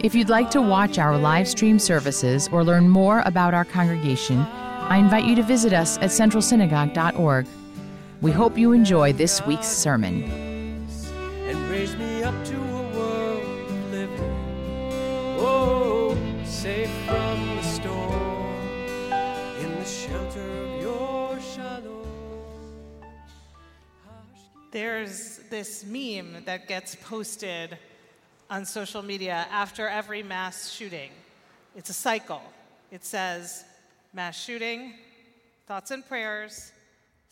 If you'd like to watch our live stream services or learn more about our congregation, I invite you to visit us at centralsynagogue.org. We hope you enjoy this week's sermon. And raise me up to a world of living, oh, safe from the storm, in the shelter of your shalom. There's this meme that gets posted on social media after every mass shooting. It's a cycle. It says, mass shooting, thoughts and prayers,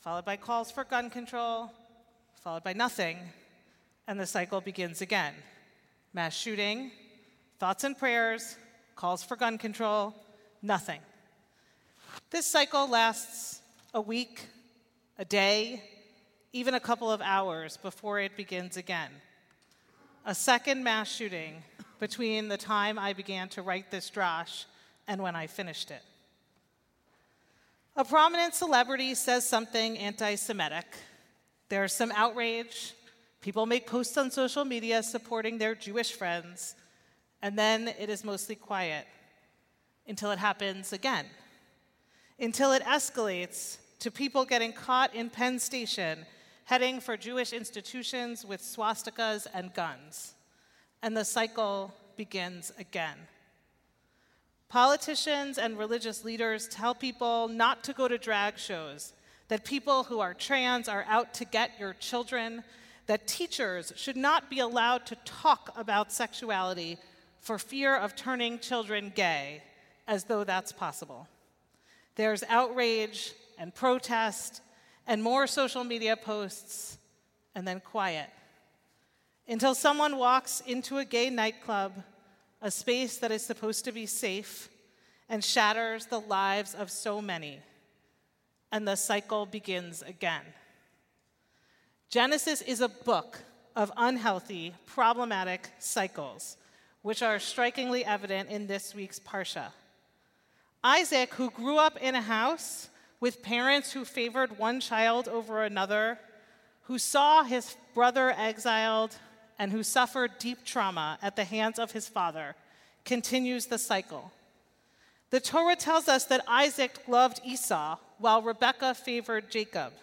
followed by calls for gun control, followed by nothing, and the cycle begins again. Mass shooting, thoughts and prayers, calls for gun control, nothing. This cycle lasts a week, a day, even a couple of hours before it begins again. A second mass shooting between the time I began to write this drash and when I finished it. A prominent celebrity says something anti-Semitic. There's some outrage. People make posts on social media supporting their Jewish friends. And then it is mostly quiet until it happens again, until it escalates to people getting caught in Penn Station heading for Jewish institutions with swastikas and guns. And the cycle begins again. Politicians and religious leaders tell people not to go to drag shows, that people who are trans are out to get your children, that teachers should not be allowed to talk about sexuality for fear of turning children gay, as though that's possible. There's outrage and protest and more social media posts, and then quiet, until someone walks into a gay nightclub, a space that is supposed to be safe, and shatters the lives of so many, and the cycle begins again. Genesis is a book of unhealthy, problematic cycles, which are strikingly evident in this week's Parsha. Isaac, who grew up in a house with parents who favored one child over another, who saw his brother exiled, and who suffered deep trauma at the hands of his father, continues the cycle. The Torah tells us that Isaac loved Esau, while Rebecca favored Jacob.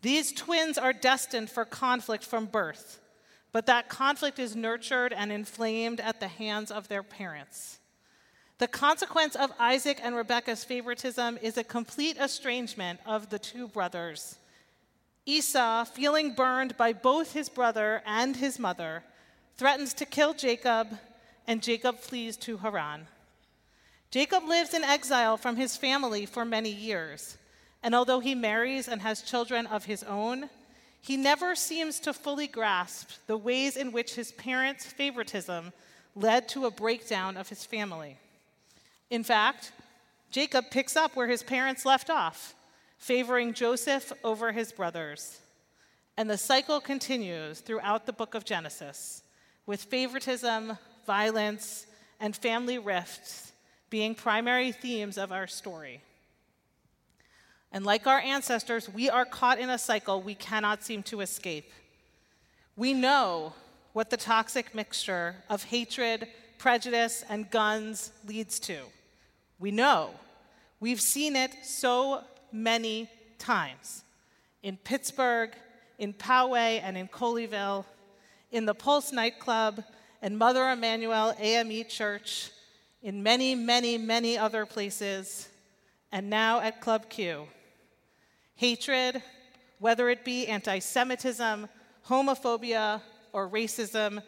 These twins are destined for conflict from birth, but that conflict is nurtured and inflamed at the hands of their parents. The consequence of Isaac and Rebekah's favoritism is a complete estrangement of the two brothers. Esau, feeling burned by both his brother and his mother, threatens to kill Jacob, and Jacob flees to Haran. Jacob lives in exile from his family for many years, and although he marries and has children of his own, he never seems to fully grasp the ways in which his parents' favoritism led to a breakdown of his family. In fact, Jacob picks up where his parents left off, favoring Joseph over his brothers. And the cycle continues throughout the book of Genesis, with favoritism, violence, and family rifts being primary themes of our story. And like our ancestors, we are caught in a cycle we cannot seem to escape. We know what the toxic mixture of hatred, prejudice, and guns leads to. We know. We've seen it so many times. In Pittsburgh, in Poway, and in Coleyville, in the Pulse nightclub, and Mother Emmanuel AME Church, in many, many, many other places, and now at Club Q. Hatred, whether it be anti-Semitism, homophobia, or racism,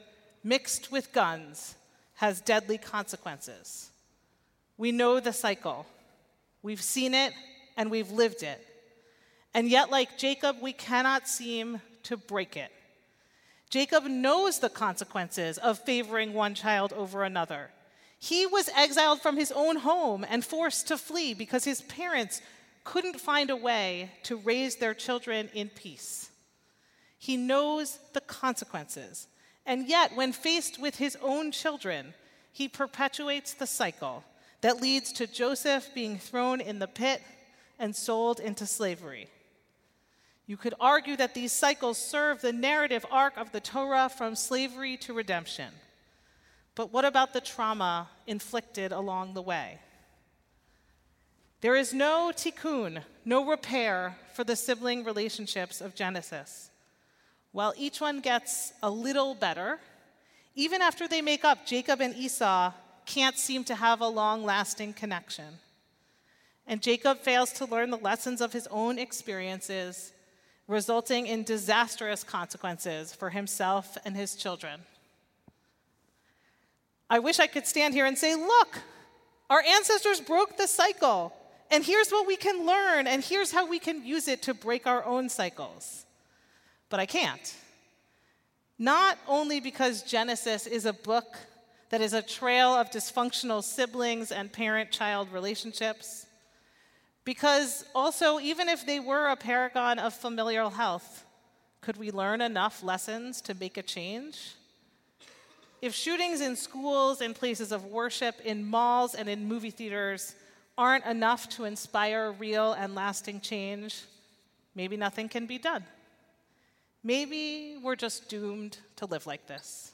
mixed with guns, has deadly consequences. We know the cycle. We've seen it, and we've lived it. And yet, like Jacob, we cannot seem to break it. Jacob knows the consequences of favoring one child over another. He was exiled from his own home and forced to flee because his parents couldn't find a way to raise their children in peace. He knows the consequences, and yet when faced with his own children, he perpetuates the cycle that leads to Joseph being thrown in the pit and sold into slavery. You could argue that these cycles serve the narrative arc of the Torah from slavery to redemption. But what about the trauma inflicted along the way? There is no tikkun, no repair for the sibling relationships of Genesis. While each one gets a little better, even after they make up, Jacob and Esau can't seem to have a long-lasting connection. And Jacob fails to learn the lessons of his own experiences, resulting in disastrous consequences for himself and his children. I wish I could stand here and say, look, our ancestors broke the cycle, and here's what we can learn, and here's how we can use it to break our own cycles. But I can't. Not only because Genesis is a book that is a trail of dysfunctional siblings and parent-child relationships, because also, even if they were a paragon of familial health, could we learn enough lessons to make a change? If shootings in schools, in places of worship, in malls, and in movie theaters aren't enough to inspire real and lasting change, maybe nothing can be done. Maybe we're just doomed to live like this.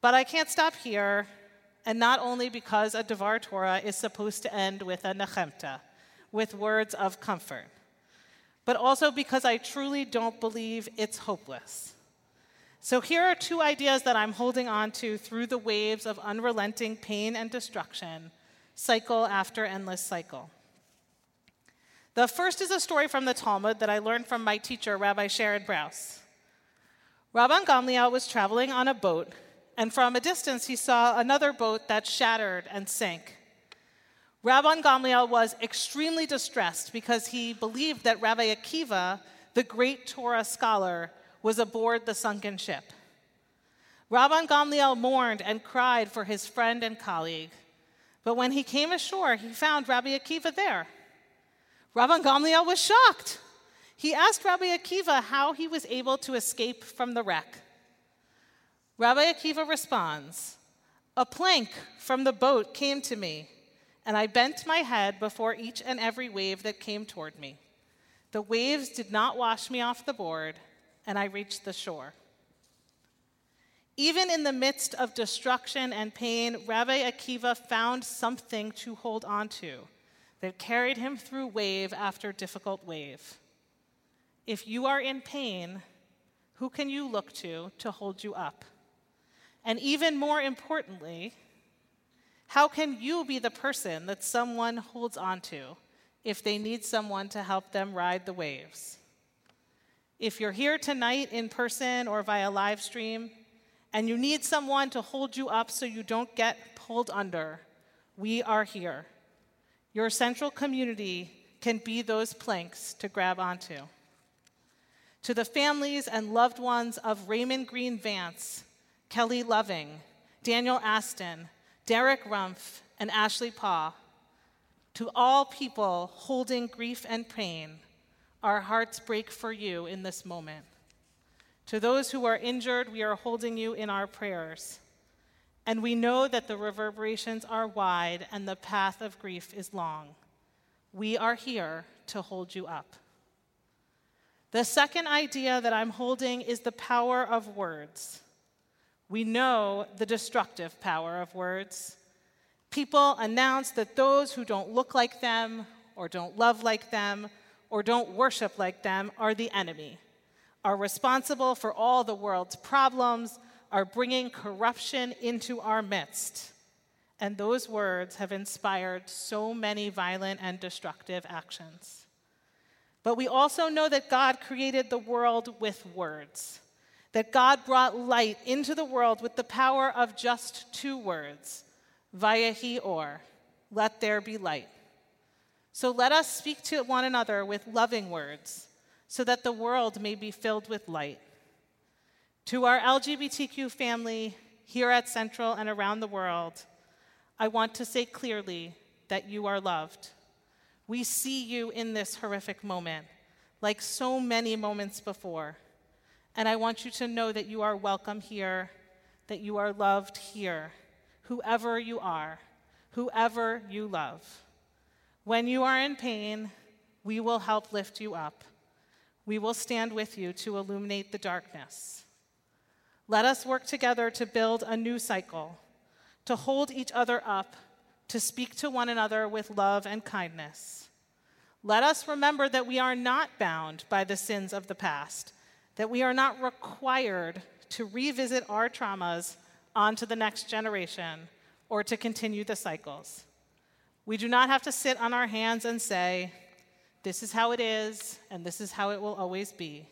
But I can't stop here, and not only because a Devar Torah is supposed to end with a Nachemta, with words of comfort, but also because I truly don't believe it's hopeless. So here are two ideas that I'm holding on to through the waves of unrelenting pain and destruction, cycle after endless cycle. The first is a story from the Talmud that I learned from my teacher, Rabbi Sharon Brous. Rabban Gamliel was traveling on a boat, and from a distance he saw another boat that shattered and sank. Rabban Gamliel was extremely distressed because he believed that Rabbi Akiva, the great Torah scholar, was aboard the sunken ship. Rabban Gamliel mourned and cried for his friend and colleague, but when he came ashore, he found Rabbi Akiva there. Rabban Gamliel was shocked. He asked Rabbi Akiva how he was able to escape from the wreck. Rabbi Akiva responds, "A plank from the boat came to me, and I bent my head before each and every wave that came toward me. The waves did not wash me off the board, and I reached the shore." Even in the midst of destruction and pain, Rabbi Akiva found something to hold on to that carried him through wave after difficult wave. If you are in pain, who can you look to hold you up? And even more importantly, how can you be the person that someone holds on to if they need someone to help them ride the waves? If you're here tonight in person or via live stream, and you need someone to hold you up so you don't get pulled under, we are here. Your central community can be those planks to grab onto. To the families and loved ones of Raymond Green Vance, Kelly Loving, Daniel Astin, Derek Rumpf, and Ashley Paw, to all people holding grief and pain, our hearts break for you in this moment. To those who are injured, we are holding you in our prayers. And we know that the reverberations are wide and the path of grief is long. We are here to hold you up. The second idea that I'm holding is the power of words. We know the destructive power of words. People announce that those who don't look like them or don't love like them or don't worship like them are the enemy, are responsible for all the world's problems, are bringing corruption into our midst. And those words have inspired so many violent and destructive actions. But we also know that God created the world with words, that God brought light into the world with the power of just two words, Vayahi Or, let there be light. So let us speak to one another with loving words, so that the world may be filled with light. To our LGBTQ family, here at Central and around the world, I want to say clearly that you are loved. We see you in this horrific moment, like so many moments before. And I want you to know that you are welcome here, that you are loved here, whoever you are, whoever you love. When you are in pain, we will help lift you up. We will stand with you to illuminate the darkness. Let us work together to build a new cycle, to hold each other up, to speak to one another with love and kindness. Let us remember that we are not bound by the sins of the past, that we are not required to revisit our traumas onto the next generation or to continue the cycles. We do not have to sit on our hands and say, this is how it is, and this is how it will always be.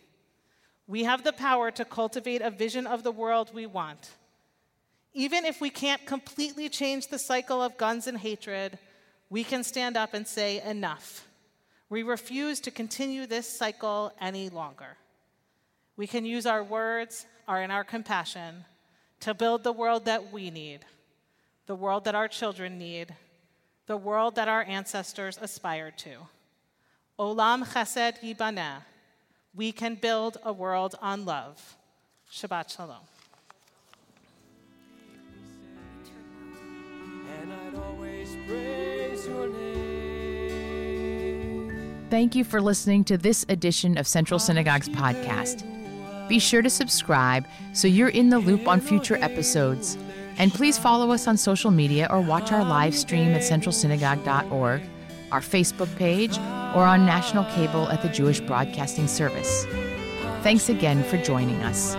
We have the power to cultivate a vision of the world we want. Even if we can't completely change the cycle of guns and hatred, we can stand up and say, enough. We refuse to continue this cycle any longer. We can use our words and our compassion to build the world that we need, the world that our children need, the world that our ancestors aspired to. Olam chesed yibaneh. We can build a world on love. Shabbat shalom. And I'd always praise your name. Thank you for listening to this edition of Central Synagogue's podcast. Be sure to subscribe so you're in the loop on future episodes. And please follow us on social media or watch our live stream at centralsynagogue.org, our Facebook page, or on national cable at the Jewish Broadcasting Service. Thanks again for joining us.